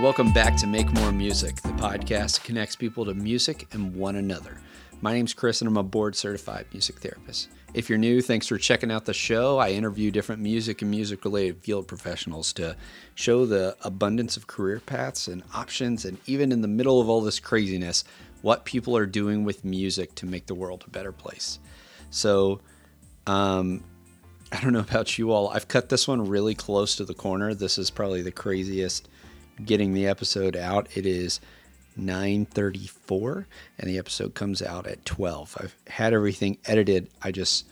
welcome back to Make More Music, the podcast that connects people to music and one another. My name's Chris, and I'm a board-certified music therapist. If you're new, thanks for checking out the show. I interview different music and music-related field professionals to show the abundance of career paths and options, and even in the middle of all this craziness, what people are doing with music to make the world a better place. So, I don't know about you all. I've cut this one really close to the corner. This is probably the craziest getting the episode out. It is 9:34 and the episode comes out at 12. I've had everything edited. I don't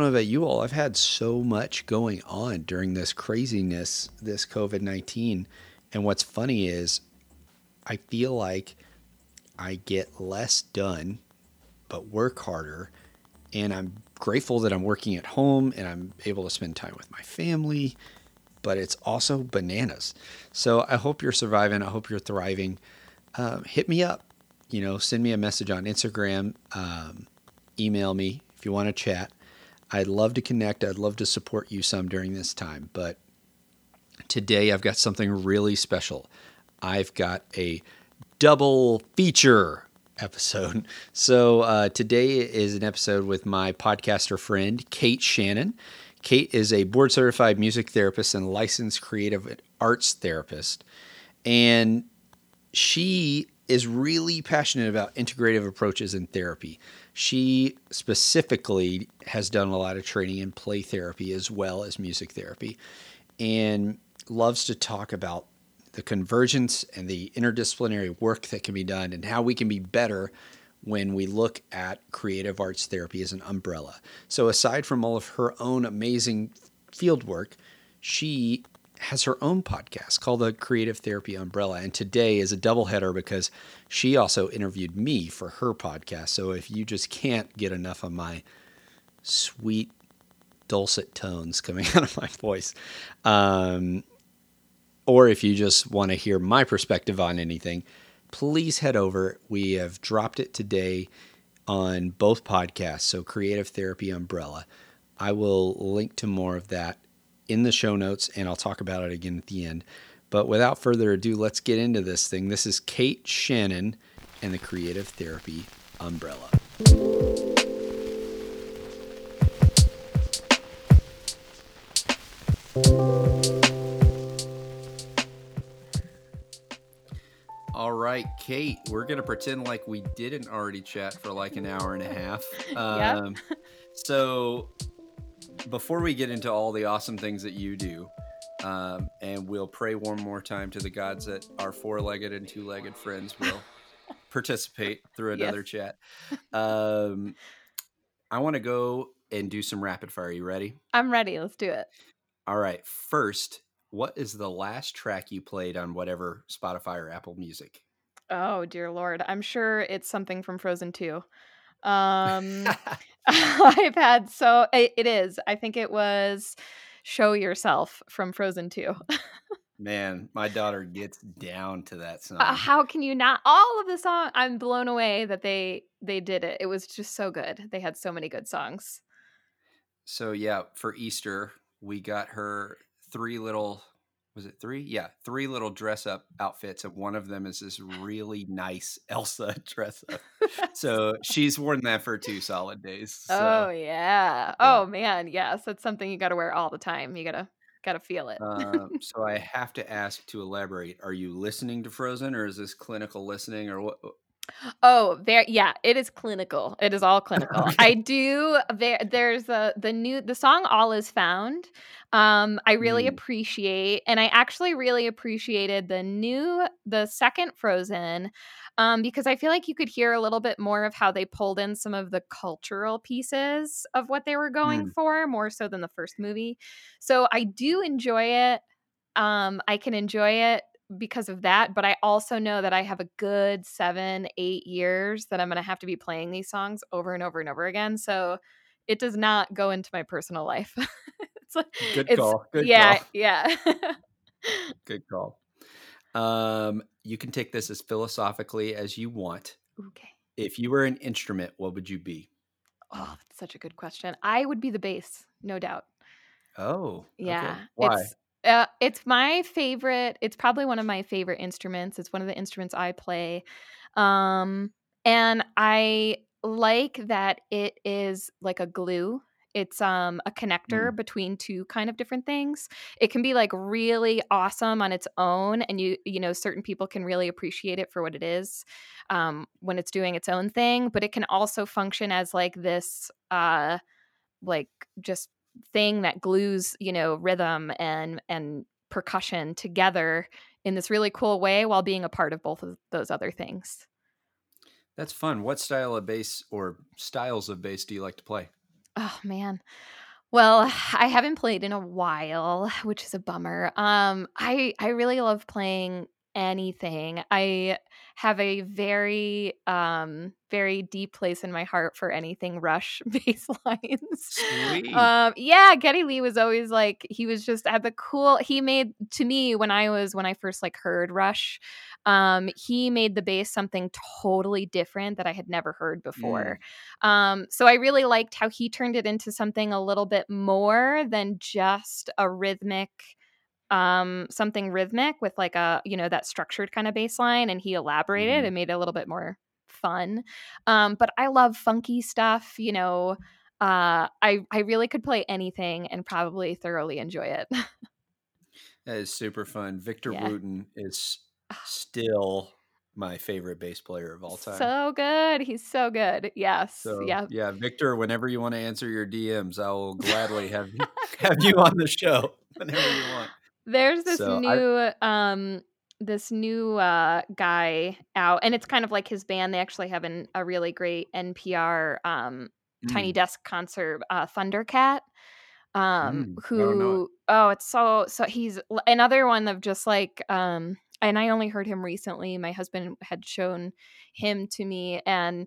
know about you all. I've had so much going on during this craziness, this COVID-19. And what's funny is I feel like I get less done, but work harder. And I'm grateful that I'm working at home and I'm able to spend time with my family, but it's also bananas. So I hope you're surviving. I hope you're thriving. Hit me up, send me a message on Instagram, email me if you want to chat. I'd love to connect. I'd love to support you some during this time, but today I've got something really special. I've got a double feature episode. So today is an episode with my podcaster friend, Kate Shannon. Kate is a board-certified music therapist and licensed creative arts therapist, and she is really passionate about integrative approaches in therapy. She specifically has done a lot of training in play therapy as well as music therapy, and loves to talk about the convergence and the interdisciplinary work that can be done and how we can be better when we look at creative arts therapy as an umbrella. So aside from all of her own amazing field work, she has her own podcast called the Creative Therapy Umbrella. And today is a doubleheader because she also interviewed me for her podcast. So if you just can't get enough of my sweet, dulcet tones coming out of my voice, or if you just want to hear my perspective on anything, please head over. We have dropped it today on both podcasts, so Creative Therapy Umbrella. I will link to more of that in the show notes, and I'll talk about it again at the end. But without further ado, let's get into this thing. This is Kate Shannon and the Creative Therapy Umbrella. All right, Kate, we're going to pretend like we didn't already chat for like an hour and a half. Yep. So before we get into all the awesome things that you do, and we'll pray one more time to the gods that our four-legged and two-legged friends will participate through another chat. I want to go and do some rapid fire. You ready? I'm ready. Let's do it. All right. First, what is the last track you played on whatever Spotify or Apple Music? Oh, dear Lord. I'm sure it's something from Frozen 2. I think it was Show Yourself from Frozen 2. Man, my daughter gets down to that song. How can you not? All of the song, I'm blown away that they did it. It was just so good. They had so many good songs. So yeah, for Easter, we got her three little dress up outfits, and one of them is this really nice Elsa dress up. So she's worn that for 2 solid days. So. Oh yeah. Oh man, yes, that's something you got to wear all the time. You gotta feel it. So I have to ask to elaborate. Are you listening to Frozen, or is this clinical listening, or what? Oh, there. Yeah, it is clinical. It is all clinical. Okay. I do. There's the song All Is Found. I really appreciate, and I actually really appreciated the second Frozen, because I feel like you could hear a little bit more of how they pulled in some of the cultural pieces of what they were going for, more so than the first movie. So I do enjoy it. I can enjoy it because of that, but I also know that I have a good 7-8 years that I'm going to have to be playing these songs over and over and over again. So it does not go into my personal life. Good call. You can take this as philosophically as you want. Okay. If you were an instrument, what would you be? Oh, that's such a good question. I would be the bass, no doubt. Oh, yeah. Okay. Why? It's my favorite. It's probably one of my favorite instruments. It's one of the instruments I play. And I like that it is like a glue. It's a connector between two kind of different things. It can be like really awesome on its own, and you know, certain people can really appreciate it for what it is when it's doing its own thing. But it can also function as like this like just thing that glues, you know, rhythm and percussion together in this really cool way while being a part of both of those other things. That's fun. What style of bass or styles of bass do you like to play? Oh, man. Well, I haven't played in a while, which is a bummer. I really love playing anything. I have a very, very deep place in my heart for anything Rush bass lines. Sweet. Yeah, Geddy Lee was always like, he was just at the cool, he made, to me, when I first like heard Rush, he made the bass something totally different that I had never heard before. So I really liked how he turned it into something a little bit more than just a rhythmic, something rhythmic with like a, you know, that structured kind of bass line, and he elaborated and made it a little bit more fun. But I love funky stuff, you know. I really could play anything and probably thoroughly enjoy it. That is super fun. Victor Wooten is still my favorite bass player of all time. So good. He's so good. Yes. So, yeah. Victor, whenever you want to answer your DMs, I will gladly have you on the show whenever you want. There's this new guy out, and it's kind of like his band. They actually have a really great NPR Tiny Desk concert, Thundercat, who, it's so he's another one of just like, and I only heard him recently. My husband had shown him to me, and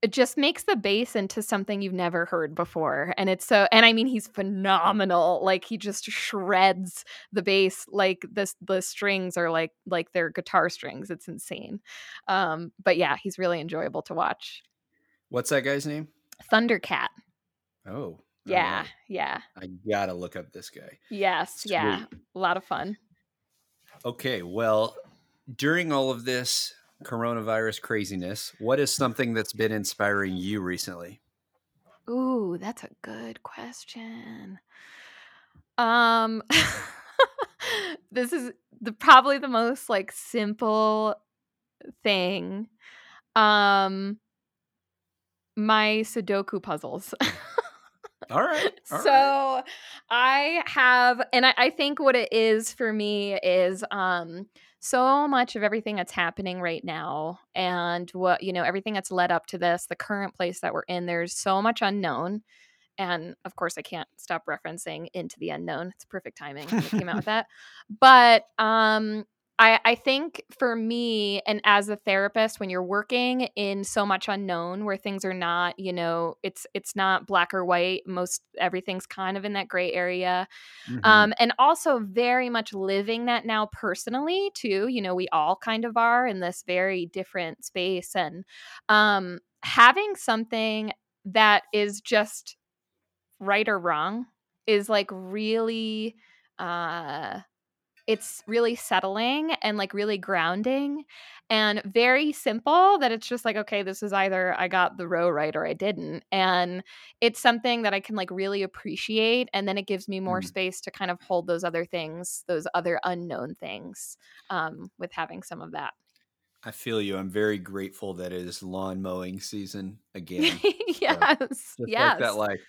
it just makes the bass into something you've never heard before. And it's so, and I mean, he's phenomenal. Like, he just shreds the bass. Like this, the strings are like they're guitar strings. It's insane. But yeah, he's really enjoyable to watch. What's that guy's name? Thundercat. Oh yeah. Right. Yeah. I gotta look up this guy. Yes. Sweet. Yeah. A lot of fun. Okay. Well, during all of this coronavirus craziness, what is something that's been inspiring you recently? Ooh, that's a good question. This is probably the most like simple thing. My Sudoku puzzles. All right. I have, and I think what it is for me is so much of everything that's happening right now, and what, you know, everything that's led up to this, the current place that we're in, there's so much unknown. And of course, I can't stop referencing Into the Unknown. It's perfect timing when it came out with that. But I think for me, and as a therapist, when you're working in so much unknown where things are not, you know, it's not black or white. Everything's kind of in that gray area. And also very much living that now personally too. You know, we all kind of are in this very different space, and having something that is just right or wrong is like really, it's really settling and like really grounding, and very simple, that it's just like, okay, this is either I got the row right or I didn't. And it's something that I can like really appreciate. And then it gives me more space to kind of hold those other things, those other unknown things, with having some of that. I feel you. I'm very grateful that it is lawn mowing season again. Yes. So just like that, like,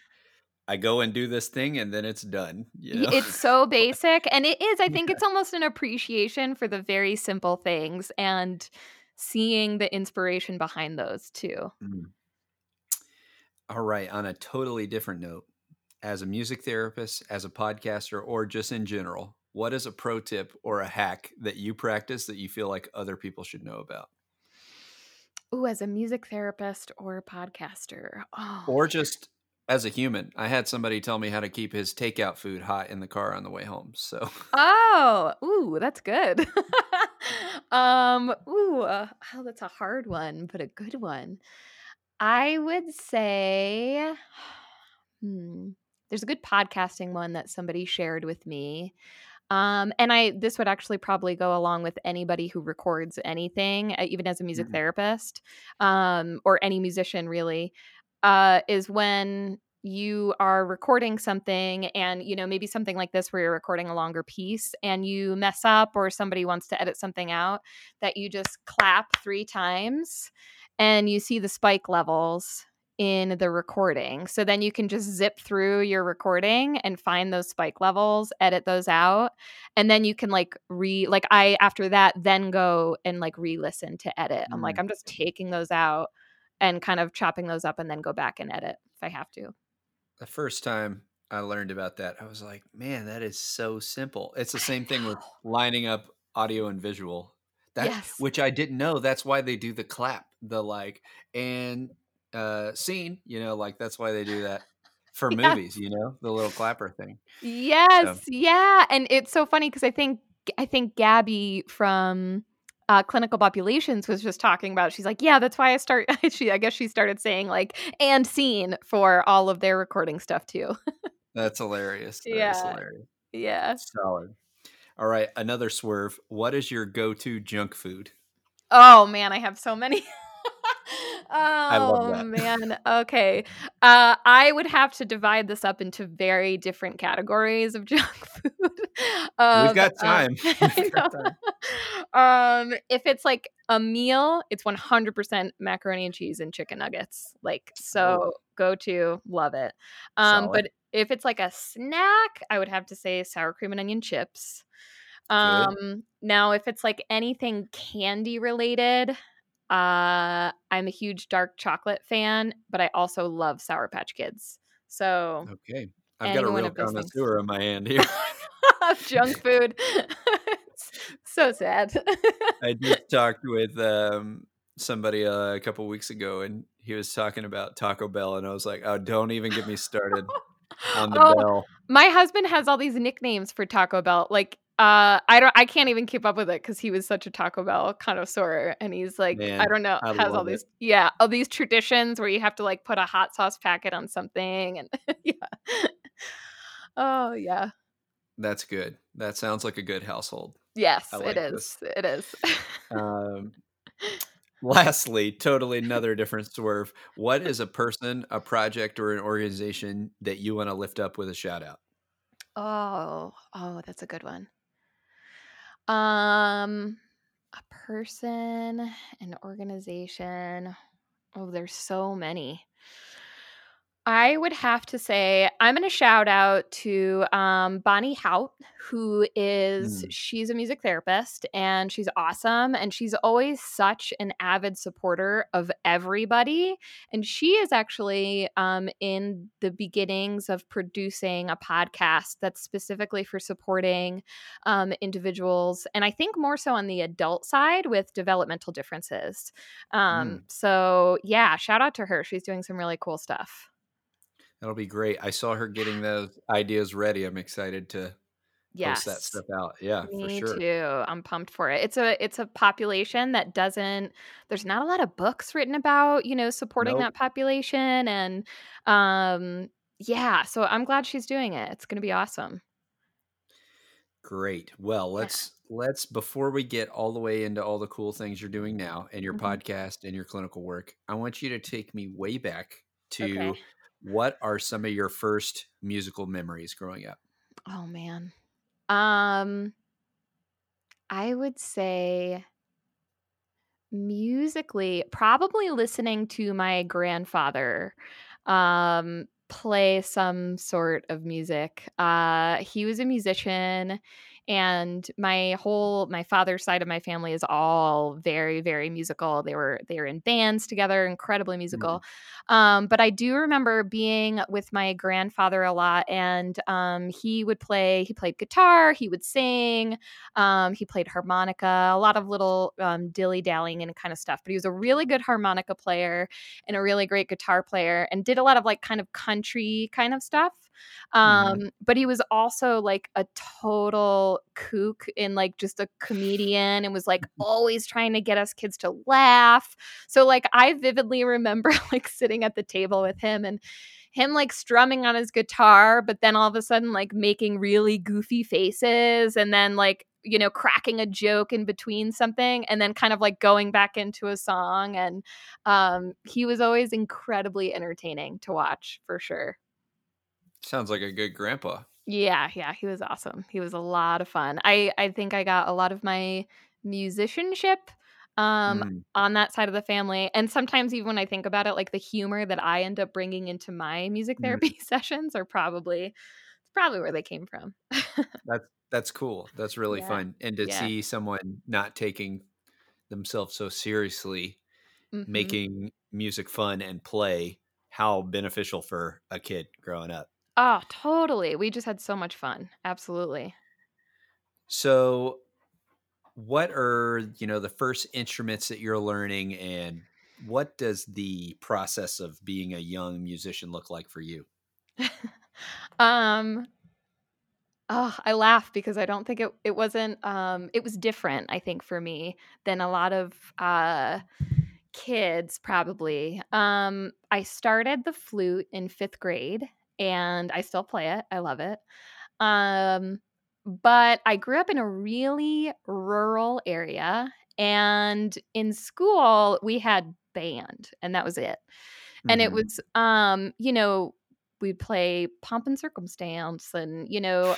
I go and do this thing and then it's done. You know? It's so basic. And it is, I think it's almost an appreciation for the very simple things and seeing the inspiration behind those too. All right. On a totally different note, as a music therapist, as a podcaster, or just in general, what is a pro tip or a hack that you practice that you feel like other people should know about? Ooh, as a music therapist or a podcaster. Oh, or just... as a human, I had somebody tell me how to keep his takeout food hot in the car on the way home. So, that's good. That's a hard one, but a good one. I would say, there's a good podcasting one that somebody shared with me. And this would actually probably go along with anybody who records anything, even as a music therapist, or any musician really, is when you are recording something and, you know, maybe something like this where you're recording a longer piece and you mess up or somebody wants to edit something out, that you just clap 3 times and you see the spike levels in the recording. So then you can just zip through your recording and find those spike levels, edit those out. And then you can after that, then go and re-listen to edit. Mm-hmm. I'm just taking those out and kind of chopping those up and then go back and edit if I have to. The first time I learned about that, I was like, man, that is so simple. It's the same thing with lining up audio and visual, which I didn't know. That's why they do the clap, scene, that's why they do that for movies, the little clapper thing. Yes. So. Yeah. And it's so funny because I think Gabby from clinical populations was just talking about, she's like, yeah, that's why I start. I guess she started saying and scene for all of their recording stuff too. That's hilarious. That is hilarious. Yeah. Solid. All right. Another swerve. What is your go-to junk food? Oh man, I have so many. Oh, I love that. Man. Okay. I would have to divide this up into very different categories of junk food. We've got time. If it's a meal, it's 100% macaroni and cheese and chicken nuggets. Go to, love it. But if it's a snack, I would have to say sour cream and onion chips. Now, if it's anything candy related, I'm a huge dark chocolate fan, but I also love Sour Patch Kids. So okay, I've got a real connoisseur on my hand here. Junk food. So sad. I just talked with somebody a couple weeks ago, and he was talking about Taco Bell, and I was like, oh, don't even get me started on the Bell. My husband has all these nicknames for Taco Bell, I can't even keep up with it because he was such a Taco Bell connoisseur, and he's has all these all these traditions where you have to put a hot sauce packet on something, and oh yeah, that's good. That sounds like a good household. Yes, it is. Lastly, totally another different swerve. What is a person, a project, or an organization that you want to lift up with a shout out? Oh, that's a good one. A person, an organization. Oh, there's so many. I would have to say I'm going to shout out to Bonnie Hout, who is she's a music therapist, and she's awesome, and she's always such an avid supporter of everybody. And she is actually in the beginnings of producing a podcast that's specifically for supporting individuals, and I think more so on the adult side with developmental differences. So yeah, shout out to her. She's doing some really cool stuff. That'll be great. I saw her getting those ideas ready. I'm excited to post that stuff out. Yeah, me for sure. Me too. I'm pumped for it. It's a population that there's not a lot of books written about, supporting that population. And so I'm glad she's doing it. It's going to be awesome. Great. Well, let's before we get all the way into all the cool things you're doing now and your podcast and your clinical work, I want you to take me way back to... Okay. What are some of your first musical memories growing up? Oh, man. I would say musically, probably listening to my grandfather play some sort of music. He was a musician. And my father's side of my family is all very, very musical. They were in bands together, incredibly musical. But I do remember being with my grandfather a lot, and he played guitar, he would sing, he played harmonica, a lot of little dilly-dallying and kind of stuff. But he was a really good harmonica player and a really great guitar player, and did a lot of kind of country kind of stuff. But he was also a total kook and just a comedian, and was always trying to get us kids to laugh. So I vividly remember sitting at the table with him, and him like strumming on his guitar, but then all of a sudden like making really goofy faces and then like, you know, cracking a joke in between something and then kind of like going back into a song. And he was always incredibly entertaining to watch for sure. Sounds like a good grandpa. Yeah. He was awesome. He was a lot of fun. I think I got a lot of my musicianship on that side of the family. And sometimes even when I think about it, like the humor that I end up bringing into my music therapy sessions are probably where they came from. That's cool. That's really fun. And to see someone not taking themselves so seriously, making music fun and play, how beneficial for a kid growing up. Oh, totally. We just had so much fun. Absolutely. So what are, you know, the first instruments that you're learning, and what does the process of being a young musician look like for you? I laugh because I don't think it wasn't, it was different, I think, for me than a lot of kids probably. I started the flute in 5th grade and I still play it. I love it. But I grew up in a really rural area, and in school we had band and that was it. And it was, you know, we'd play Pomp and Circumstance and, you know,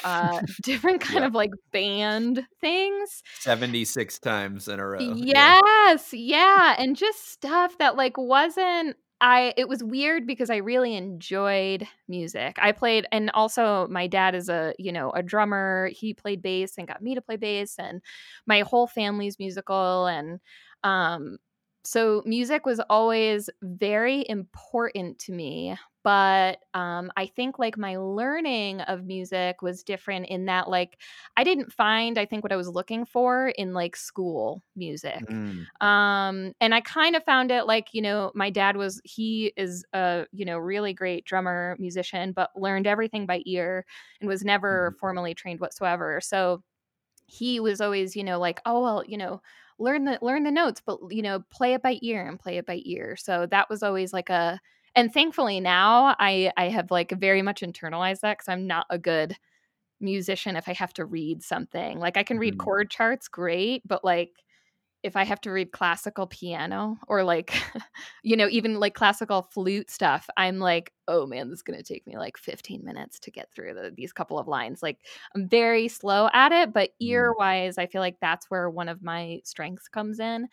different kind of like band things. 76 times in a row. Yes. Yeah. And just stuff that like wasn't, it was weird because I really enjoyed music. I played, and also my dad is a drummer. He played bass and got me to play bass, and my whole family's musical. And so music was always very important to me. But I think like my learning of music was different in that like I didn't find, I think, what I was looking for in like school music. And I kind of found it like, you know, my dad he is a, you know, really great drummer musician, but learned everything by ear and was never formally trained whatsoever. So he was always, you know, like, oh, well, you know, learn the notes, but, you know, play it by ear. So that was always like a... And thankfully now I have like very much internalized that, because I'm not a good musician if I have to read something. Like I can read chord charts, great, but like if I have to read classical piano or like, you know, even like classical flute stuff, I'm like, oh man, this is going to take me like 15 minutes to get through these couple of lines. Like I'm very slow at it, but ear wise, I feel like that's where one of my strengths comes in.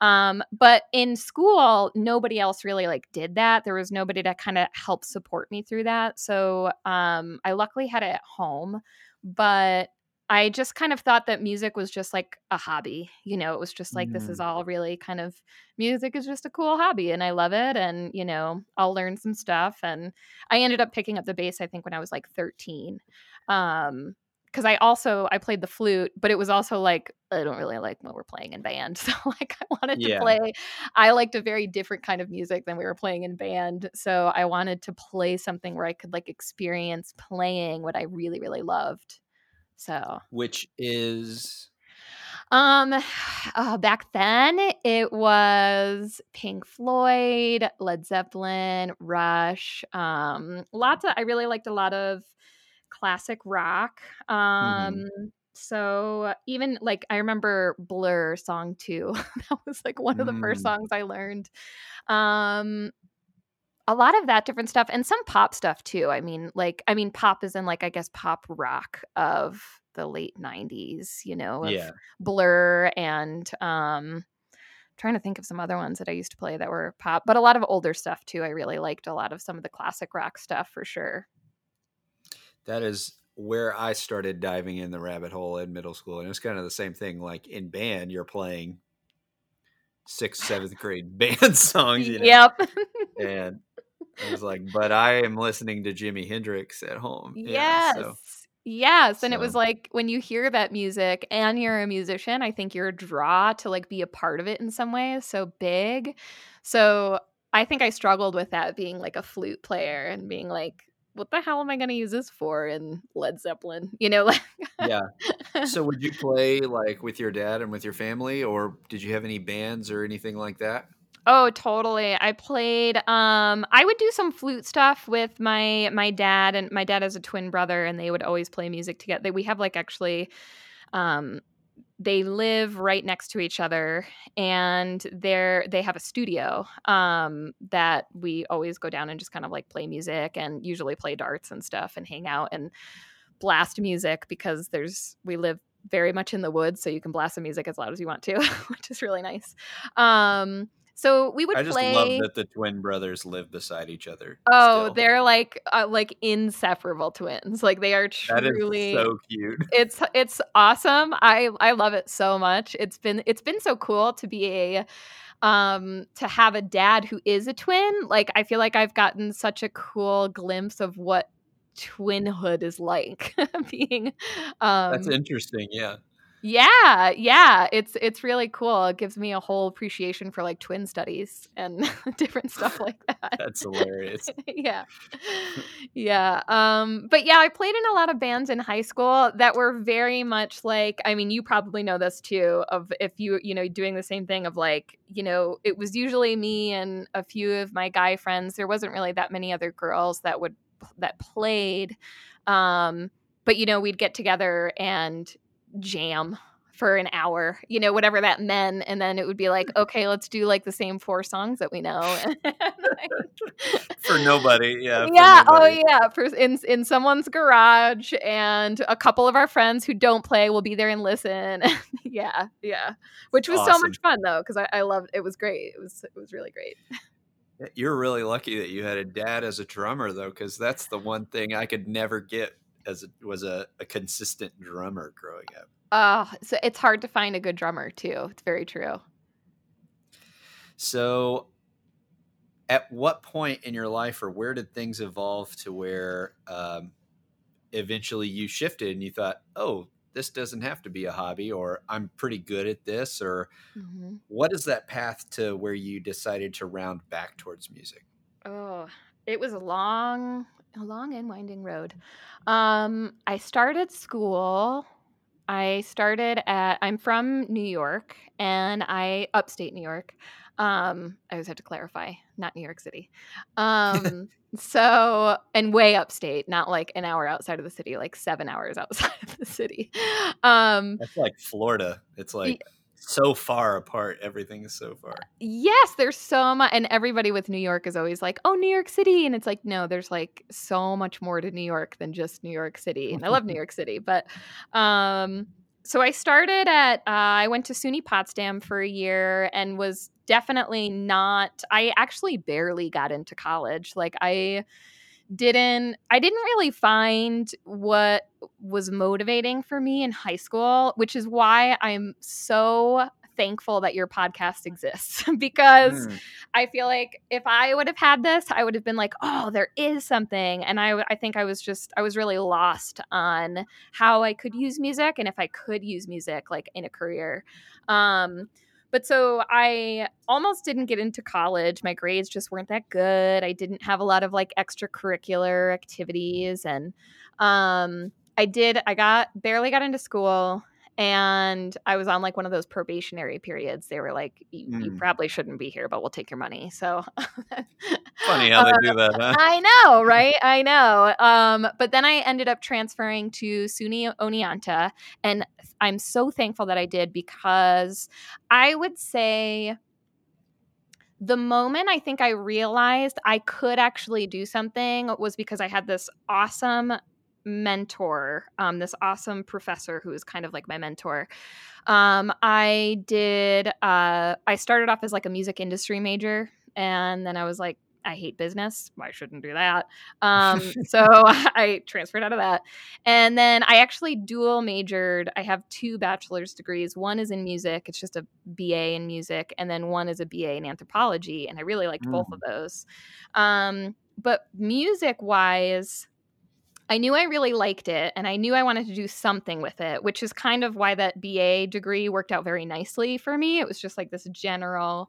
But in school, nobody else really like did that. There was nobody to kind of help support me through that. So I luckily had it at home, but I just kind of thought that music was just like a hobby. You know, it was just like, this is all really kind of, music is just a cool hobby and I love it. And, you know, I'll learn some stuff. And I ended up picking up the bass, I think, when I was like 13. Because I played the flute, but it was also like, I don't really like what we're playing in band. So like I wanted to play, I liked a very different kind of music than we were playing in band. So I wanted to play something where I could like experience playing what I really, really loved. So, which is, back then it was Pink Floyd, Led Zeppelin, Rush, I really liked a lot of classic rock. So even like I remember Blur, Song 2. That was like one of the first songs I learned. A lot of that different stuff, and some pop stuff too. I mean pop is in like, I guess, pop rock of the late 90s, you know, Blur and trying to think of some other ones that I used to play that were pop, but a lot of older stuff too. I really liked a lot of some of the classic rock stuff for sure. That is where I started diving in the rabbit hole in middle school. And it's kind of the same thing. Like in band, you're playing 6th, 7th grade band songs, you know? Yep. And I was like, but I am listening to Jimi Hendrix at home. Yes. Yeah, so. Yes. And so. It was like, when you hear that music and you're a musician, I think your draw to like be a part of it in some way is so big. So I think I struggled with that, being like a flute player and being like, what the hell am I going to use this for in Led Zeppelin? You know, like yeah. So would you play like with your dad and with your family, or did you have any bands or anything like that? Oh, totally. I played, I would do some flute stuff with my dad, and my dad has a twin brother, and they would always play music together. We have like actually, they live right next to each other, and they have a studio that we always go down and just kind of like play music and usually play darts and stuff and hang out and blast music, because we live very much in the woods, so you can blast the music as loud as you want to, which is really nice. So we would play. I just love that the twin brothers live beside each other. Oh, still. They're like inseparable twins. Like they are truly. That is so cute. It's awesome. I love it so much. It's been so cool to be to have a dad who is a twin. Like I feel like I've gotten such a cool glimpse of what twinhood is like. Being. That's interesting. Yeah. Yeah. It's really cool. It gives me a whole appreciation for like twin studies and different stuff like that. That's hilarious. Yeah. But yeah, I played in a lot of bands in high school that were very much like, I mean, you probably know this too, of if you doing the same thing of like, you know, it was usually me and a few of my guy friends. There wasn't really that many other girls that played. But you know, we'd get together and jam for an hour, you know, whatever that meant, and then it would be like, okay, let's do like the same 4 songs that we know. For nobody. Yeah. For nobody. Oh yeah. For in someone's garage, and a couple of our friends who don't play will be there and listen. Yeah. Which was awesome. So much fun though, because I loved it. Was great. It was really great. You're really lucky that you had a dad as a drummer though, because that's the one thing I could never get. Was a consistent drummer growing up. So it's hard to find a good drummer too. It's very true. So at what point in your life, or where did things evolve to where eventually you shifted and you thought, oh, this doesn't have to be a hobby, or I'm pretty good at this, or mm-hmm. What is that path to where you decided to round back towards music? Oh, it was a long and winding road. I started school. I'm from New York, and upstate New York. I always have to clarify, not New York City. So, and way upstate, not like an hour outside of the city, like 7 hours outside of the city. That's like Florida. It's like... so far apart. Everything is so far. Yes, there's so much. And everybody with New York is always like, oh, New York City. And it's like, no, there's like so much more to New York than just New York City. And I love New York City. But so I started I went to SUNY Potsdam for a year and was definitely not, I actually barely got into college. Like I didn't really find what was motivating for me in high school, which is why I'm so thankful that your podcast exists, because I feel like if I would have had this, I would have been like, oh, there is something. And I think I was really lost on how I could use music, and if I could use music like in a career. But so I almost didn't get into college. My grades just weren't that good. I didn't have a lot of like extracurricular activities. And I barely got into school, and I was on like one of those probationary periods. They were like, you probably shouldn't be here, but we'll take your money. So funny how they do that, huh? I know, right? I know. But then I ended up transferring to SUNY Oneonta, and I'm so thankful that I did, because I would say the moment I think I realized I could actually do something was because I had this awesome mentor, this awesome professor who was kind of like my mentor. I started off as like a music industry major, and then I was like, I hate business. I shouldn't do that. So I transferred out of that. And then I actually dual majored. I have 2 bachelor's degrees. One is in music. It's just a BA in music. And then one is a BA in anthropology. And I really liked both of those. But music-wise, I knew I really liked it, and I knew I wanted to do something with it, which is kind of why that BA degree worked out very nicely for me. It was just like this general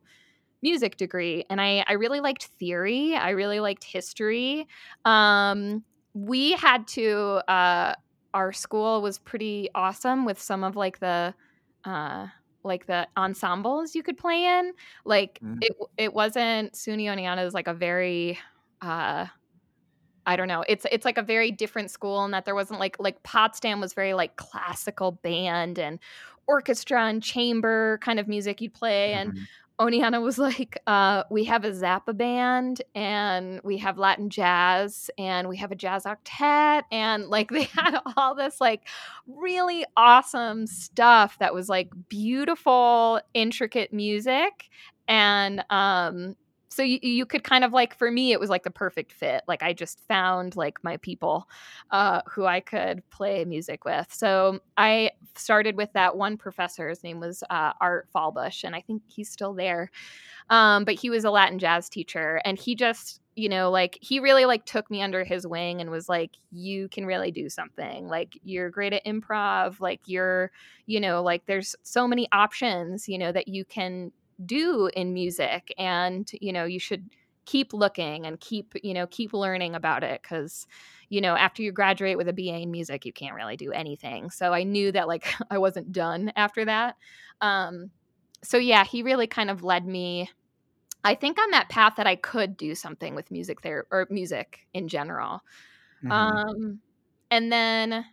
music degree. And I really liked theory. I really liked history. We had to, our school was pretty awesome with some of like the like the ensembles you could play in. Like it wasn't, SUNY Oneonta is like a very, I don't know. It's like a very different school, and that there wasn't like Potsdam was very like classical band and orchestra and chamber kind of music you'd play. And Oneonta was like, we have a Zappa band, and we have Latin jazz, and we have a jazz octet. And like, they had all this like really awesome stuff that was like beautiful, intricate music. And, so you could kind of like, for me, it was like the perfect fit. Like I just found like my people who I could play music with. So I started with that one professor. His name was Art Fallbush, and I think he's still there. But he was a Latin jazz teacher, and he just, you know, like he really like took me under his wing and was like, you can really do something. Like you're great at improv. Like you're, you know, like there's so many options, you know, that you can do in music, and you know you should keep looking and keep learning about it, because you know after you graduate with a BA in music you can't really do anything. So I knew that like I wasn't done after that. So yeah, he really kind of led me, I think, on that path that I could do something with music there, or music in general. And then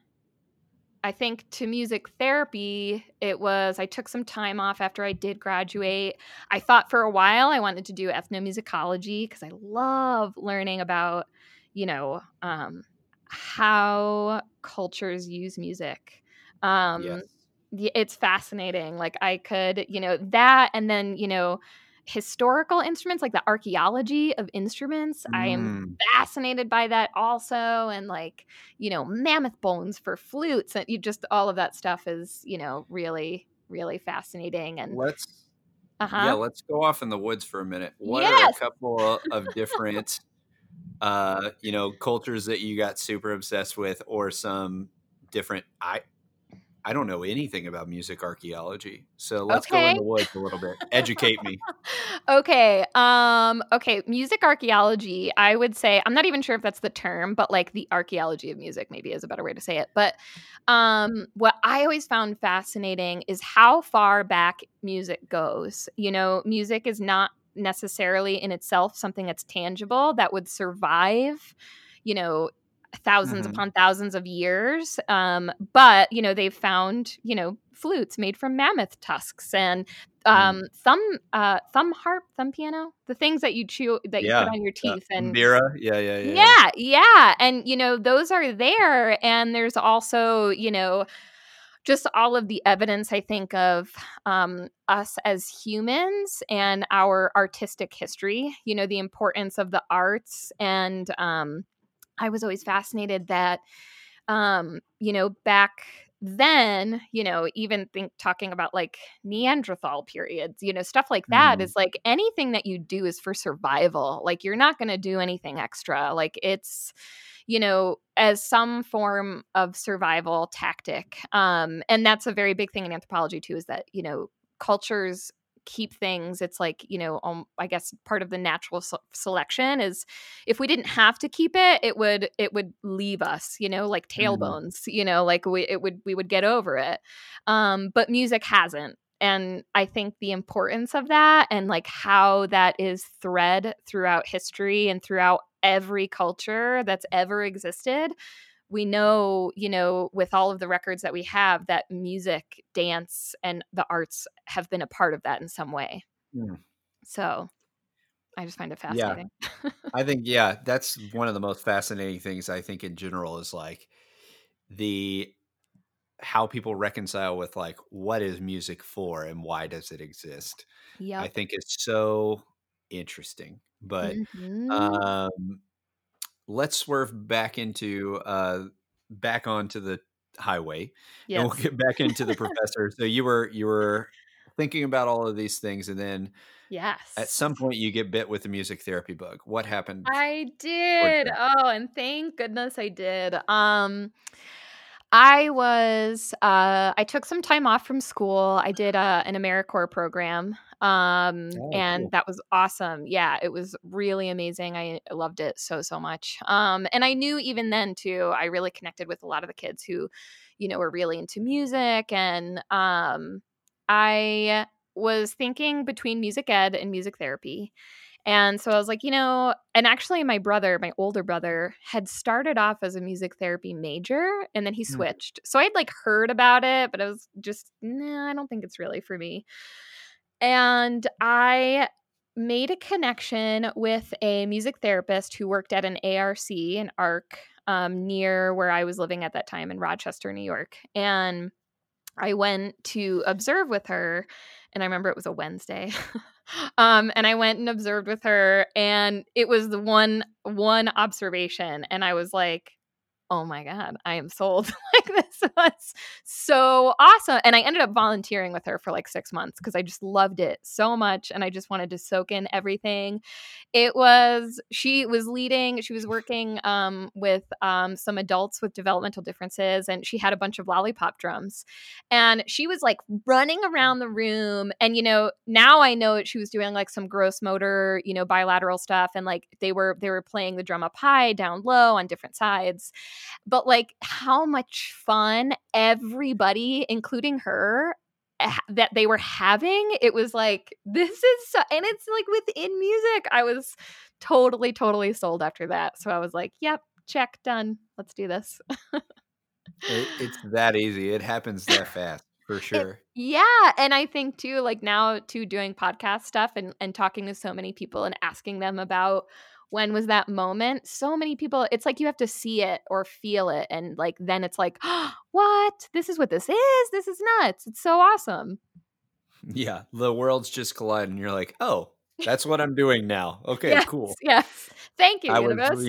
I think to music therapy, it was, I took some time off after I did graduate. I thought for a while I wanted to do ethnomusicology, because I love learning about, you know, how cultures use music. Yes. It's fascinating. Like I could, you know, that, and then, you know, historical instruments, like the archaeology of instruments. I am fascinated by that also. And like, you know, mammoth bones for flutes, and you just, all of that stuff is, you know, really, really fascinating. And let's go off in the woods for a minute. What are a couple of different, you know, cultures that you got super obsessed with, or some different, I don't know anything about music archaeology, so let's go in the woods a little bit. Educate me. Okay. Music archaeology, I would say, I'm not even sure if that's the term, but like the archaeology of music maybe is a better way to say it. But what I always found fascinating is how far back music goes. You know, music is not necessarily in itself something that's tangible that would survive, you know, thousands upon thousands of years. But, you know, they've found, you know, flutes made from mammoth tusks, and thumb harp, thumb piano, the things that you chew, that you put on your teeth. And Mira. Yeah. And, you know, those are there. And there's also, you know, just all of the evidence, I think, of us as humans and our artistic history, you know, the importance of the arts. And, I was always fascinated that, you know, back then, you know, even talking about like Neanderthal periods, you know, stuff like that is like anything that you do is for survival. Like you're not going to do anything extra. Like it's, you know, as some form of survival tactic. And that's a very big thing in anthropology too, is that, you know, cultures keep things. It's like, you know, I guess part of the natural selection is if we didn't have to keep it, it would leave us, you know, like tailbones, you know, like we would get over it. But music hasn't. And I think the importance of that, and like how that is thread throughout history and throughout every culture that's ever existed. We know, you know, with all of the records that we have, that music, dance, and the arts have been a part of that in some way. So I just find it fascinating. I think, that's one of the most fascinating things, I think, in general, is like how people reconcile with like, what is music for and why does it exist? I think it's so interesting, but, let's swerve back into back onto the highway, and we'll get back into the professor. So you were thinking about all of these things, and then at some point you get bit with the music therapy bug. What happened? I did. Oh, and thank goodness I did. I took some time off from school. I did an AmeriCorps program. And that was awesome. Yeah, it was really amazing. I loved it so much. And I knew even then too, I really connected with a lot of the kids who, you know, were really into music, and I was thinking between music ed and music therapy. And so I was like, you know, and actually my brother, my older brother, had started off as a music therapy major and then he switched. So I'd like heard about it, but I was just, I don't think it's really for me. And I made a connection with a music therapist who worked at an ARC, an ARC, near where I was living at that time in Rochester, New York. And I went to observe with her, and I remember it was a Wednesday. And I went and observed with her, and it was the one observation, and I was like, oh my God, I am sold. Like, this was so awesome. And I ended up volunteering with her for like 6 months because I just loved it so much. And I just wanted to soak in everything. She was working with some adults with developmental differences, and she had a bunch of lollipop drums, and she was like running around the room. And, you know, now I know she was doing like some gross motor, you know, bilateral stuff. And like, they were playing the drum up high, down low, on different sides. But like how much fun everybody, including her, that they were having, it was like, this is so, and it's like within music. I was totally, totally sold after that. So I was like, yep, check, done. Let's do this. It's that easy. It happens that fast. For sure. And I think too, like now too, doing podcast stuff and talking to so many people and asking them about when was that moment. So many people, it's like you have to see it or feel it. And like, then it's like, oh, what? This is what this is. This is nuts. It's so awesome. Yeah. The worlds just collide and you're like, oh, that's what I'm doing now. Okay, yes, cool. Yes. Thank you, universe.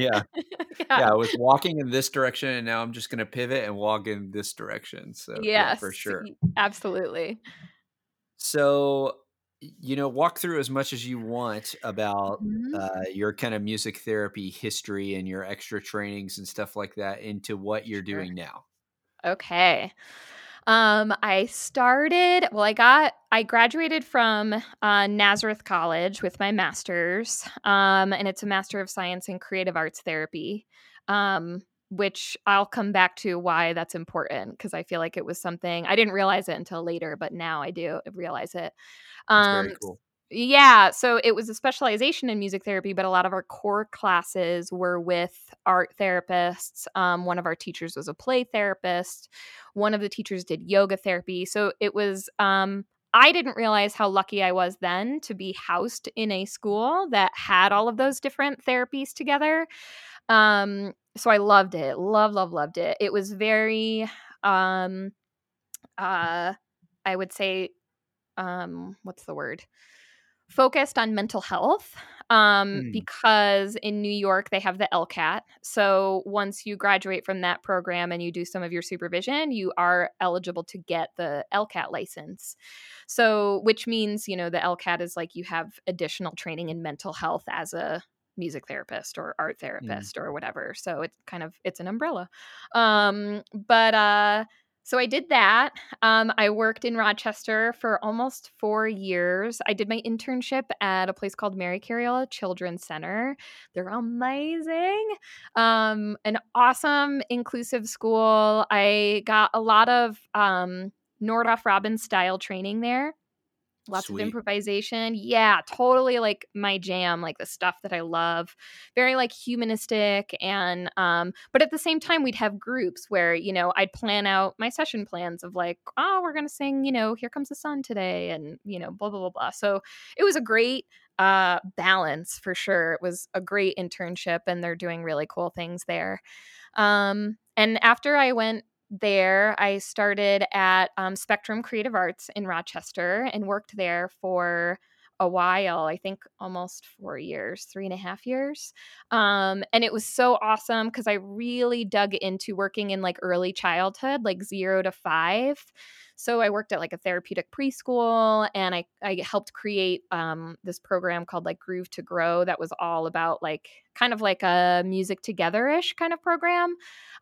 I was walking in this direction, and now I'm just going to pivot and walk in this direction. So yeah, for sure. Absolutely. So, you know, walk through as much as you want about your kind of music therapy history and your extra trainings and stuff like that into what you're doing now. Okay. I graduated from Nazareth College with my master's, and it's a Master of Science in Creative Arts Therapy, which I'll come back to why that's important, because I feel like it was something I didn't realize it until later, but now I do realize it. That's very cool. Yeah. So it was a specialization in music therapy, but a lot of our core classes were with art therapists. One of our teachers was a play therapist. One of the teachers did yoga therapy. So it was, I didn't realize how lucky I was then to be housed in a school that had all of those different therapies together. So I loved it. Loved it. It was very, I would say, what's the word? Focused on mental health, because in New York they have the LCAT. So once you graduate from that program and you do some of your supervision, you are eligible to get the LCAT license. So, which means, you know, the LCAT is like you have additional training in mental health as a music therapist or art therapist or whatever. So it's kind of, it's an umbrella. So I did that. I worked in Rochester for almost 4 years. I did my internship at a place called Mary Cariola Children's Center. They're amazing. An awesome inclusive school. I got a lot of Nordoff Robbins style training there. Lots Sweet. Of improvisation. Yeah, totally like my jam, like the stuff that I love. Very like humanistic and but at the same time we'd have groups where, you know, I'd plan out my session plans of like, oh, we're going to sing, you know, Here Comes the Sun today and, you know, blah, blah, blah, blah. So it was a great balance for sure. It was a great internship and they're doing really cool things there. And after I went there, I started at Spectrum Creative Arts in Rochester and worked there for a while, I think almost 4 years, 3.5 years. And it was so awesome because I really dug into working in like early childhood, like 0 to 5. So I worked at like a therapeutic preschool and I helped create this program called like Groove to Grow that was all about like kind of like a music together-ish kind of program,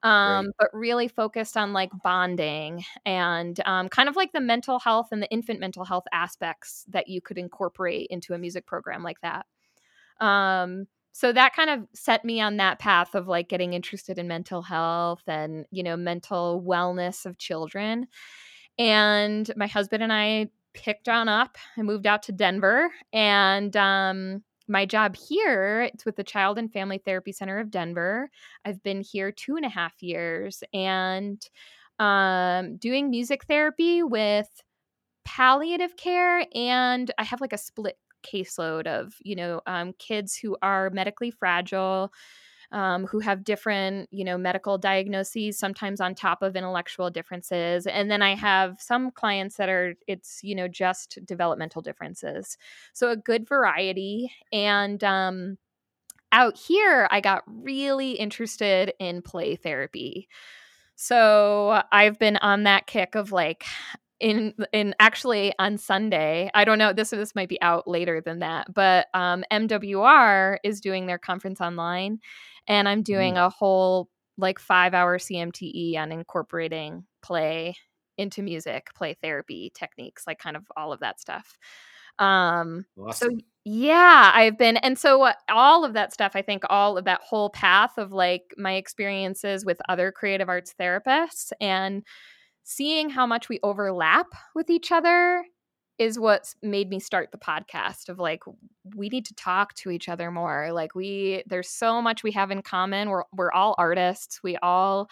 but really focused on like bonding and kind of like the mental health and the infant mental health aspects that you could incorporate into a music program like that. So that kind of set me on that path of like getting interested in mental health and, you know, mental wellness of children. And my husband and I picked on up. I moved out to Denver, and my job here, it's with the Child and Family Therapy Center of Denver. I've been here 2.5 years and doing music therapy with palliative care, and I have like a split caseload of, you know, kids who are medically fragile, who have different, you know, medical diagnoses, sometimes on top of intellectual differences. And then I have some clients that are, it's, you know, just developmental differences. So a good variety. And out here, I got really interested in play therapy. So I've been on that kick of like, in actually on Sunday, I don't know, this might be out later than that, but MWR is doing their conference online, and I'm doing a whole like 5-hour CMTE on incorporating play into music, play therapy techniques, like kind of all of that stuff. Awesome. So yeah, I've been, and so all of that stuff, I think all of that whole path of like my experiences with other creative arts therapists and seeing how much we overlap with each other is what's made me start the podcast of like, we need to talk to each other more. Like there's so much we have in common. We're all artists. We all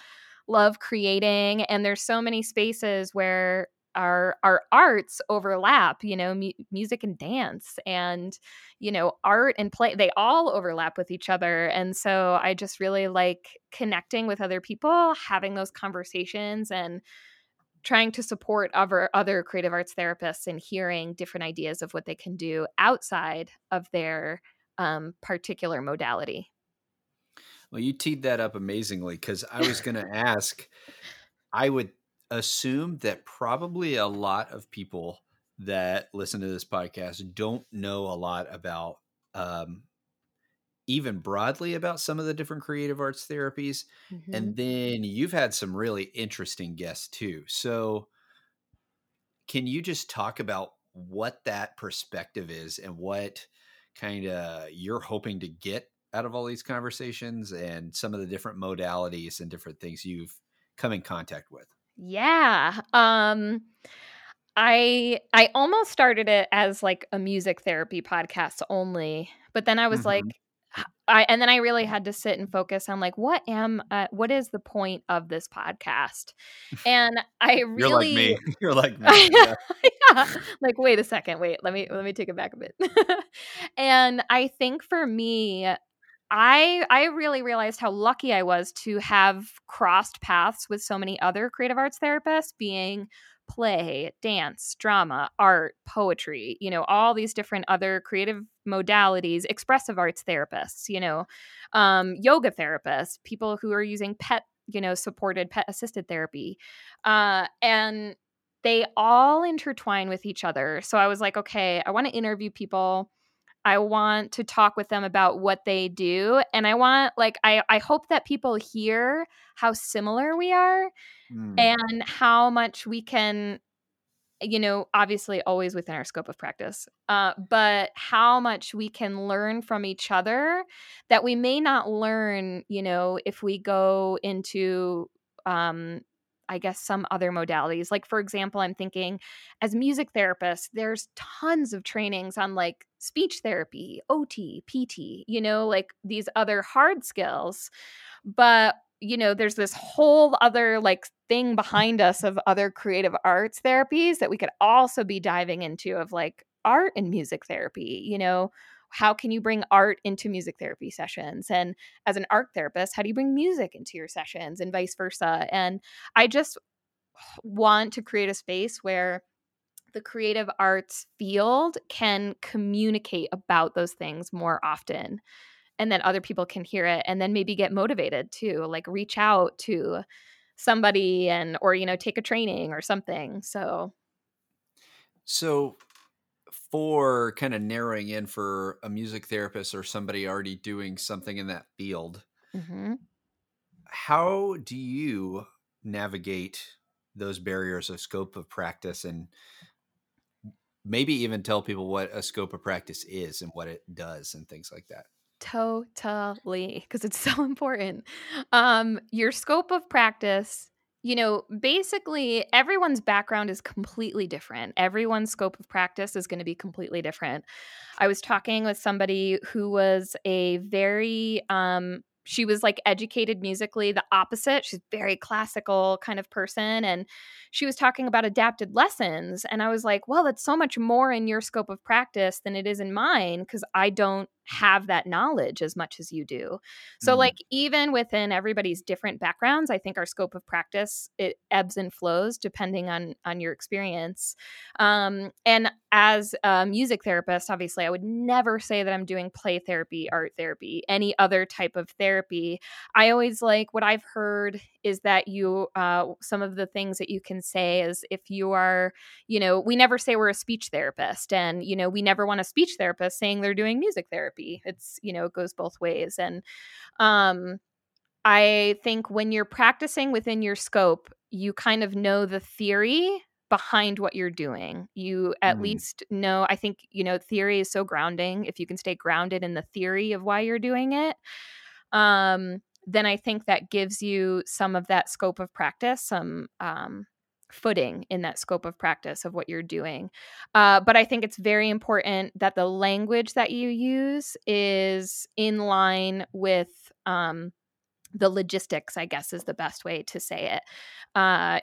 love creating. And there's so many spaces where our arts overlap, you know, music and dance and, you know, art and play, they all overlap with each other. And so I just really like connecting with other people, having those conversations, and trying to support other creative arts therapists and hearing different ideas of what they can do outside of their particular modality. Well, you teed that up amazingly, because I was going to ask, I would assume that probably a lot of people that listen to this podcast don't know a lot about even broadly about some of the different creative arts therapies. Mm-hmm. And then you've had some really interesting guests too. So can you just talk about what that perspective is and what kind of you're hoping to get out of all these conversations and some of the different modalities and different things you've come in contact with? Yeah. I almost started it as like a music therapy podcast only, but then I was mm-hmm. like, and then I really had to sit and focus on like, what is the point of this podcast? And I really, You're like me. Yeah. Yeah. Like, wait a second, let me take it back a bit. And I think for me, I really realized how lucky I was to have crossed paths with so many other creative arts therapists, being play, dance, drama, art, poetry, you know, all these different other creative modalities, expressive arts therapists, you know, yoga therapists, people who are using pet, you know, supported pet assisted therapy. And they all intertwine with each other. So I was like, okay, I want to interview people. I want to talk with them about what they do. And I want, like, I hope that people hear how similar we are and how much we can, you know, obviously always within our scope of practice, but how much we can learn from each other that we may not learn, you know, if we go into, I guess, some other modalities. Like, for example, I'm thinking as music therapists, there's tons of trainings on like speech therapy, OT, PT, you know, like these other hard skills. But, you know, there's this whole other like thing behind us of other creative arts therapies that we could also be diving into of like art and music therapy, you know. How can you bring art into music therapy sessions? And as an art therapist, how do you bring music into your sessions and vice versa? And I just want to create a space where the creative arts field can communicate about those things more often, and then other people can hear it and then maybe get motivated to like reach out to somebody and, or, you know, take a training or something. So for kind of narrowing in for a music therapist or somebody already doing something in that field, mm-hmm. how do you navigate those barriers of scope of practice, and maybe even tell people what a scope of practice is and what it does and things like that? Totally. Because it's so important. Your scope of practice you know, basically everyone's background is completely different. Everyone's scope of practice is going to be completely different. I was talking with somebody who was a very, she was like educated musically, the opposite. She's very classical kind of person. And she was talking about adapted lessons. And I was like, well, that's so much more in your scope of practice than it is in mine, because I don't have that knowledge as much as you do. So like even within everybody's different backgrounds, I think our scope of practice, it ebbs and flows depending on your experience. And as a music therapist, obviously I would never say that I'm doing play therapy, art therapy, any other type of therapy. I always like what I've heard is that you, some of the things that you can say is if you are, you know, we never say we're a speech therapist, and, you know, we never want a speech therapist saying they're doing music therapy. It's, you know, it goes both ways. And I think when you're practicing within your scope, you kind of know the theory behind what you're doing. You at least know, I think, you know, theory is so grounding. If you can stay grounded in the theory of why you're doing it, then I think that gives you some of that scope of practice, some footing in that scope of practice of what you're doing. But I think it's very important that the language that you use is in line with the logistics, I guess, is the best way to say it.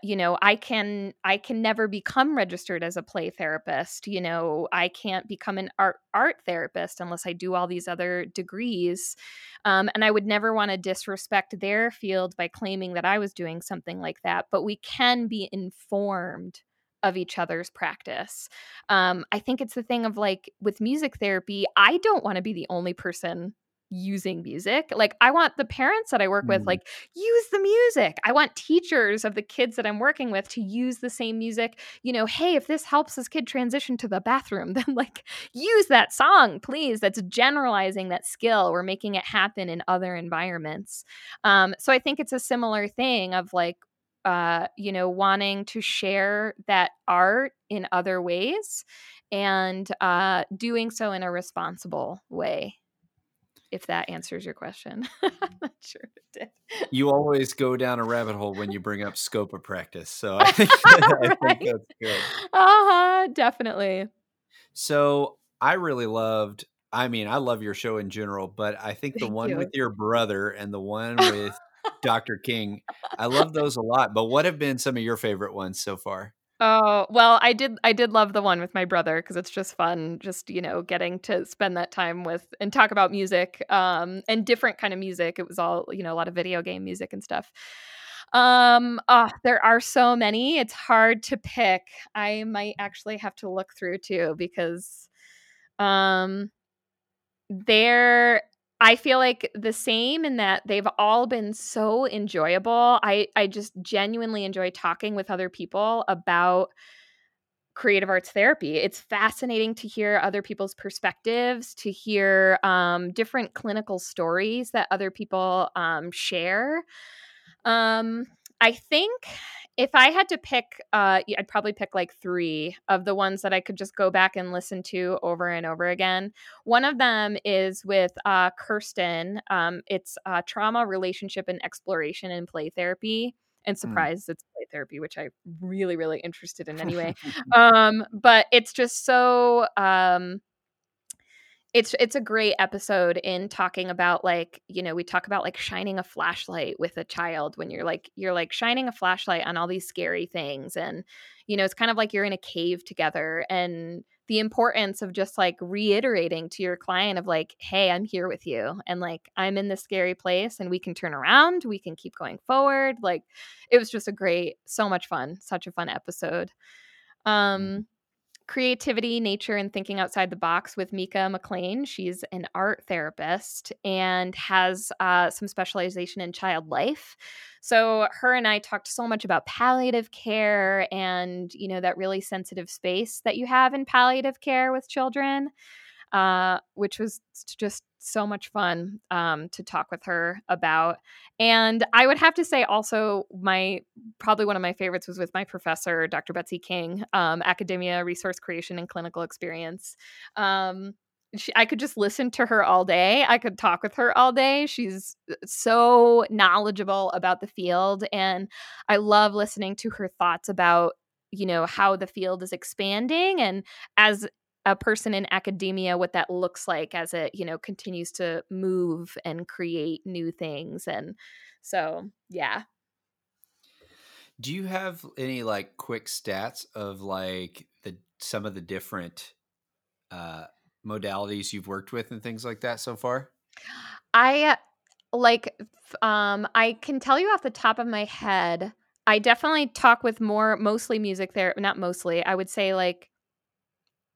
You know, I can never become registered as a play therapist. You know, I can't become an art therapist unless I do all these other degrees. And I would never want to disrespect their field by claiming that I was doing something like that. But we can be informed of each other's practice. I think it's the thing of like with music therapy, I don't want to be the only person using music. Like I want the parents that I work with, like use the music. I want teachers of the kids that I'm working with to use the same music. You know, hey, if this helps this kid transition to the bathroom, then like use that song, please. That's generalizing that skill. We're making it happen in other environments. So I think it's a similar thing of like, you know, wanting to share that art in other ways and doing so in a responsible way. If that answers your question. I'm not sure it did. You always go down a rabbit hole when you bring up scope of practice. So I think, I think that's good. Definitely. So I really loved, I mean, I love your show in general, but I think the one with your brother and the one with Dr. King, I love those a lot. But what have been some of your favorite ones so far? Oh, well, I did love the one with my brother because it's just fun, just, you know, getting to spend that time with and talk about music and different kind of music. It was all, you know, a lot of video game music and stuff. There are so many. It's hard to pick. I might actually have to look through too because I feel like the same in that they've all been so enjoyable. I just genuinely enjoy talking with other people about creative arts therapy. It's fascinating to hear other people's perspectives, to hear different clinical stories that other people share. I think if I had to pick, I'd probably pick like three of the ones that I could just go back and listen to over and over again. One of them is with Kirsten. It's trauma, relationship, and exploration in play therapy. And surprise, it's play therapy, which I'm really, really interested in anyway. But it's just so... It's a great episode in talking about like, you know, we talk about like shining a flashlight with a child when you're like shining a flashlight on all these scary things. And, you know, it's kind of like you're in a cave together, and the importance of just like reiterating to your client of like, hey, I'm here with you. And like, I'm in this scary place and we can turn around. We can keep going forward. Like it was just so much fun, such a fun episode. Creativity, nature, and thinking outside the box with Mika McLean. She's an art therapist and has some specialization in child life. So her and I talked so much about palliative care and, you know, that really sensitive space that you have in palliative care with children, which was just so much fun to talk with her about. And I would have to say also probably one of my favorites was with my professor, Dr. Betsy King, Academia, Resource Creation, and Clinical Experience. I could just listen to her all day. I could talk with her all day. She's so knowledgeable about the field. And I love listening to her thoughts about, you know, how the field is expanding. And as a person in academia, what that looks like as it, you know, continues to move and create new things. And so, yeah. Do you have any like quick stats of like some of the different modalities you've worked with and things like that so far? I can tell you off the top of my head, I definitely talk with mostly music therapy, not mostly, I would say like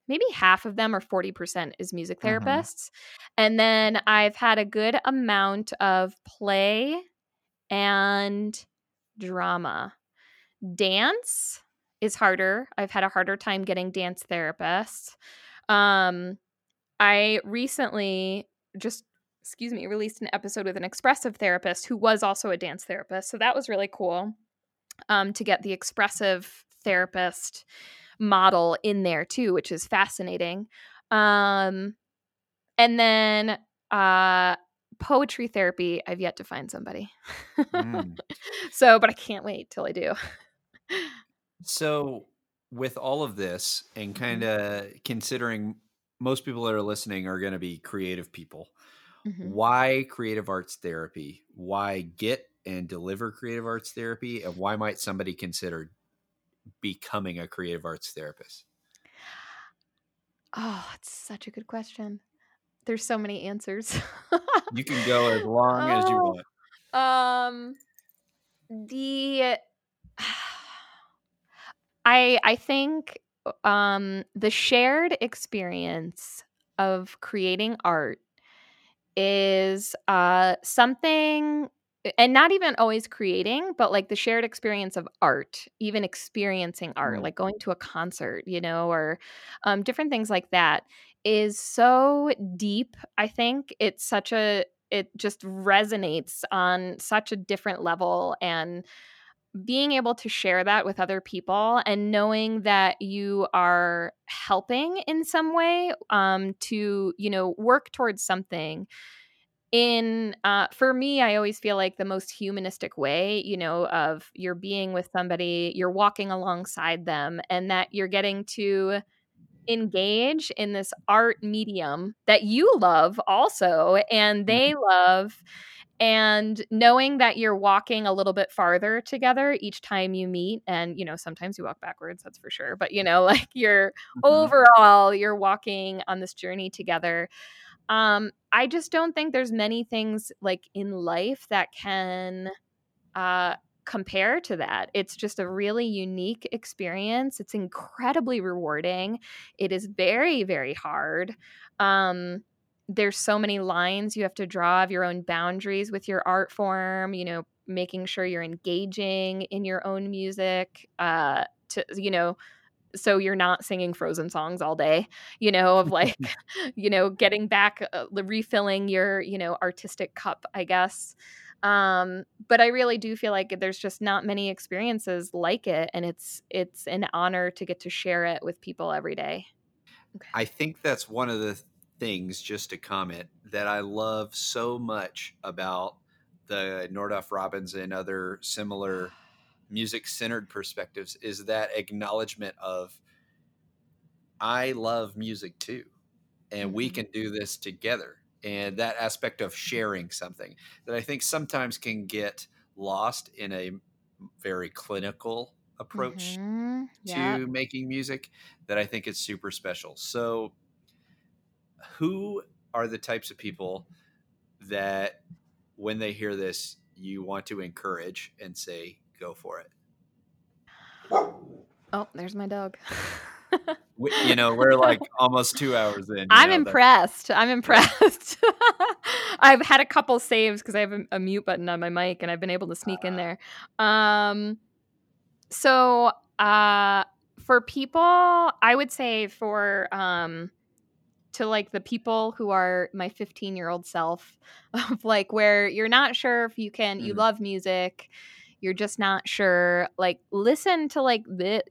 maybe half of them or 40% is music therapists. Mm-hmm. And then I've had a good amount of play and drama. Dance is harder. I've had a harder time getting dance therapists. I recently released an episode with an expressive therapist who was also a dance therapist. So that was really cool to get the expressive therapist model in there too, which is fascinating. And then poetry therapy, I've yet to find somebody. So, but I can't wait till I do. So with all of this and kind of considering most people that are listening are going to be creative people, mm-hmm. why creative arts therapy? Why get and deliver creative arts therapy? And why might somebody consider becoming a creative arts therapist? Oh, it's such a good question. There's so many answers. You can go as long as you want. I think the shared experience of creating art is something, and not even always creating, but like the shared experience of art, even experiencing art, like going to a concert, you know, or different things like that is so deep. I think it's such a, it just resonates on such a different level, and being able to share that with other people and knowing that you are helping in some way to, you know, work towards something. For me, I always feel like the most humanistic way, you know, of you're being with somebody, you're walking alongside them, and that you're getting to engage in this art medium that you love also, and they love, and knowing that you're walking a little bit farther together each time you meet. And, you know, sometimes you walk backwards, that's for sure. But, you know, like you're overall, you're walking on this journey together. I just don't think there's many things like in life that can compare to that. It's just a really unique experience. It's incredibly rewarding. It is very, very hard. There's so many lines you have to draw of your own boundaries with your art form, you know, making sure you're engaging in your own music to, you know, so you're not singing Frozen songs all day, you know, of like, you know, getting back, refilling your, you know, artistic cup, I guess. But I really do feel like there's just not many experiences like it. And it's an honor to get to share it with people every day. Okay. I think that's one of the things, just a comment, that I love so much about the Nordoff Robbins and other similar music-centered perspectives is that acknowledgement of I love music too, and we can do this together. And that aspect of sharing something that I think sometimes can get lost in a very clinical approach to making music that I think is super special. So who are the types of people that when they hear this, you want to encourage and say, go for it? Oh, there's my dog. You know, we're like almost 2 hours in. I'm impressed. I've had a couple saves because I have a mute button on my mic and I've been able to sneak in there. So for people, I would say for... to like the people who are my 15-year-old self, of like where you're not sure if you can, you love music, you're just not sure, like, listen to like this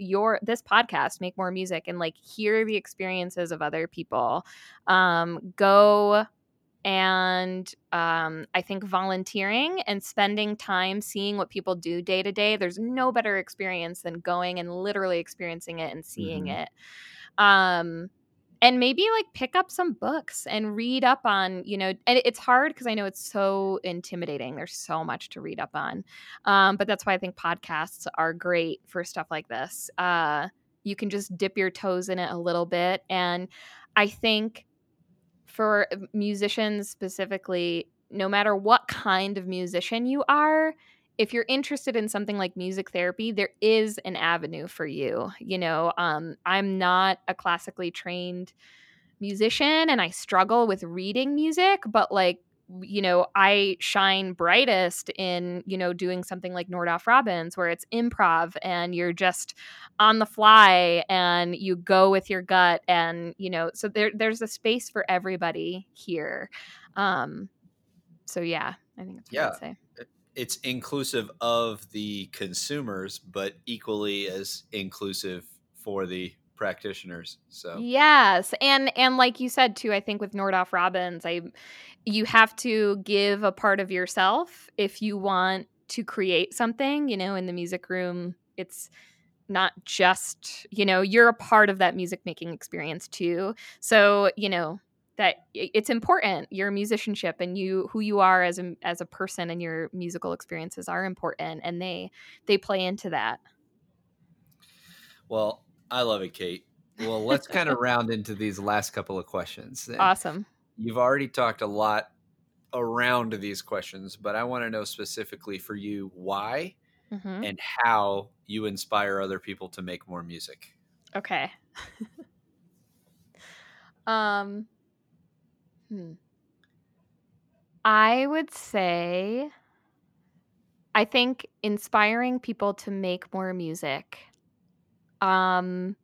podcast, Make More Music, and like hear the experiences of other people. Go and I think volunteering and spending time seeing what people do day to day, there's no better experience than going and literally experiencing it and seeing it. And maybe like pick up some books and read up on, you know, and it's hard because I know it's so intimidating. There's so much to read up on. But that's why I think podcasts are great for stuff like this. You can just dip your toes in it a little bit. And I think for musicians specifically, no matter what kind of musician you are, if you're interested in something like music therapy, there is an avenue for you. You know, I'm not a classically trained musician and I struggle with reading music, but like, you know, I shine brightest in, you know, doing something like Nordoff Robbins where it's improv and you're just on the fly and you go with your gut and, you know, so there's a space for everybody here. So yeah, I think that's what I'd say. It's inclusive of the consumers, but equally as inclusive for the practitioners. So yes, and like you said too, I think with Nordoff Robbins, you have to give a part of yourself if you want to create something. You know, in the music room, it's not just, you know, you're a part of that music making experience too. So you know, that it's important, your musicianship and you, who you are as a person and your musical experiences are important, and they play into that. Well, I love it, Kate. Well, let's kind of round into these last couple of questions. And awesome. You've already talked a lot around these questions, but I want to know specifically for you why and how you inspire other people to make more music. Okay. I would say, I think inspiring people to make more music, like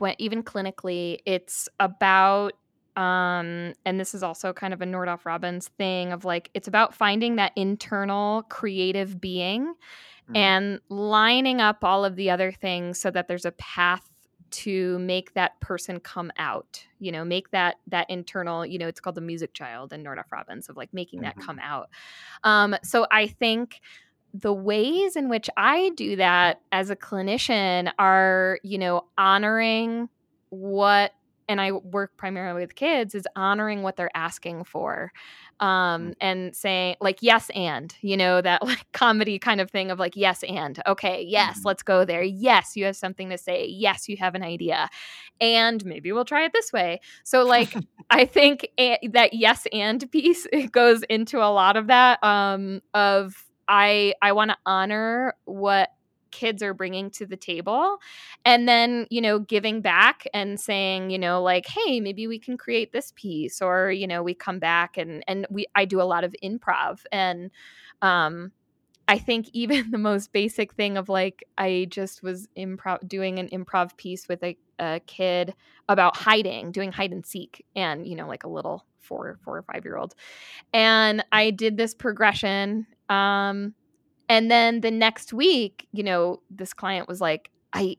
when, even clinically, it's about, and this is also kind of a Nordoff Robbins thing of like, it's about finding that internal creative being and lining up all of the other things so that there's a path to make that person come out, you know, make that internal, you know, it's called the music child in Nordoff Robbins of like making that come out. So I think the ways in which I do that as a clinician are, you know, honoring what, and I work primarily with kids, is honoring what they're asking for. And saying like, yes, and, you know, that like comedy kind of thing of like, yes, and, okay, yes, let's go there. Yes, you have something to say. Yes, you have an idea. And maybe we'll try it this way. So like, I think that yes, and piece, it goes into a lot of that, of I want to honor what kids are bringing to the table, and then, you know, giving back and saying, you know, like, hey, maybe we can create this piece, or, you know, we come back and I do a lot of improv. And I think even the most basic thing of like, I just was doing an improv piece with a kid about hiding, doing hide and seek, and, you know, like a little four or 5 year old. And I did this progression, and then the next week, you know, this client was like, I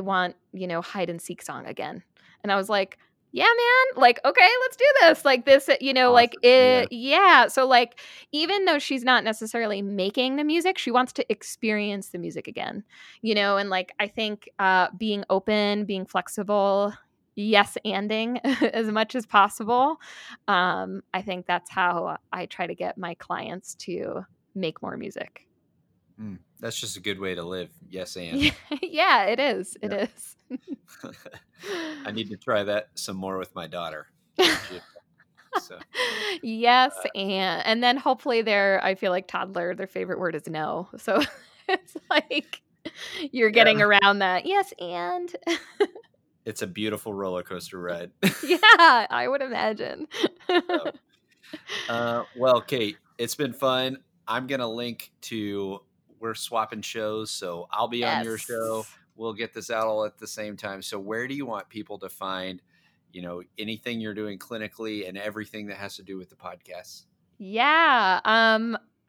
want, you know, hide and seek song again. And I was like, yeah, man, like, okay, let's do this. Like this, you know, awesome. Like it. Yeah. So like, even though she's not necessarily making the music, she wants to experience the music again, you know? And like, I think being open, being flexible, yes, anding as much as possible. I think that's how I try to get my clients to make more music. That's just a good way to live. Yes, and. Yeah, it is. It is. I need to try that some more with my daughter. So. Yes, and. And then hopefully I feel like toddler, their favorite word is no. So it's like you're getting around that. Yes, and. It's a beautiful roller coaster ride. Yeah, I would imagine. Well, Kate, it's been fun. I'm going to link to, we're swapping shows, so I'll be on your show. We'll get this out all at the same time. So where do you want people to find, you know, anything you're doing clinically and everything that has to do with the podcast? Yeah.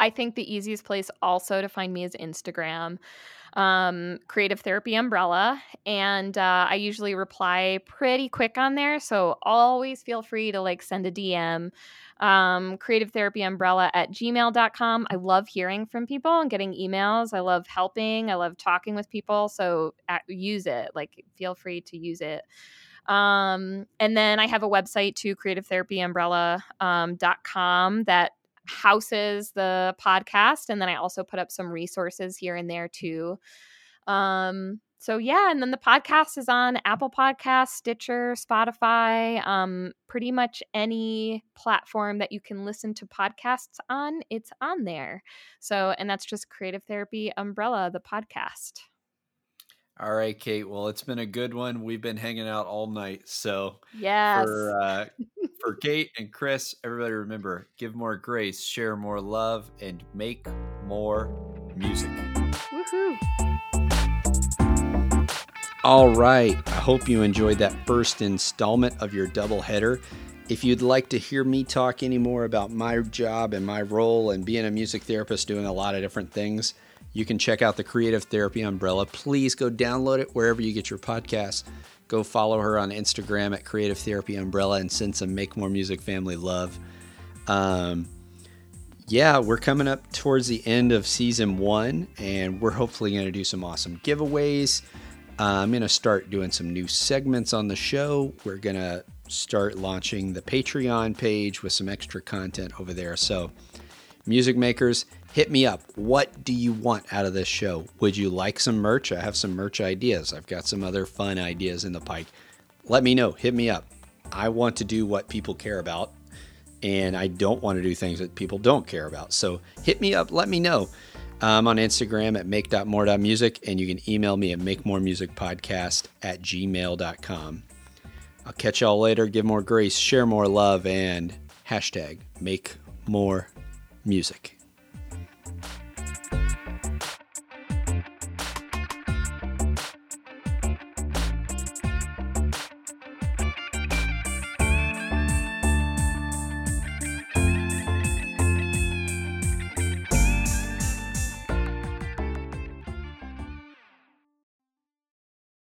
I think the easiest place also to find me is Instagram, Creative Therapy Umbrella. And I usually reply pretty quick on there. So always feel free to like send a DM, creativetherapyumbrella@gmail.com. I love hearing from people and getting emails. I love helping. I love talking with people. So use it, like feel free to use it. And then I have a website too, creativetherapyumbrella.com, that houses the podcast. And then I also put up some resources here and there too. So yeah. And then the podcast is on Apple Podcasts, Stitcher, Spotify, pretty much any platform that you can listen to podcasts on, it's on there. So, and that's just Creative Therapy Umbrella, the podcast. All right, Kate. Well, it's been a good one. We've been hanging out all night. So yes. For Kate and Chris, everybody remember, give more grace, share more love, and make more music. Woohoo! All right. I hope you enjoyed that first installment of your doubleheader. If you'd like to hear me talk any more about my job and my role and being a music therapist doing a lot of different things, you can check out the Creative Therapy Umbrella. Please go download it wherever you get your podcasts. Go follow her on Instagram at Creative Therapy Umbrella and send some Make More Music family love. Yeah, we're coming up towards the end of season one, and we're hopefully going to do some awesome giveaways. I'm going to start doing some new segments on the show. We're going to start launching the Patreon page with some extra content over there. So music makers, hit me up. What do you want out of this show? Would you like some merch? I have some merch ideas. I've got some other fun ideas in the pike. Let me know. Hit me up. I want to do what people care about, and I don't want to do things that people don't care about. So hit me up. Let me know. I'm on Instagram at make.more.music, and you can email me at makemoremusicpodcast@gmail.com. I'll catch y'all later. Give more grace, share more love, and hashtag make more music.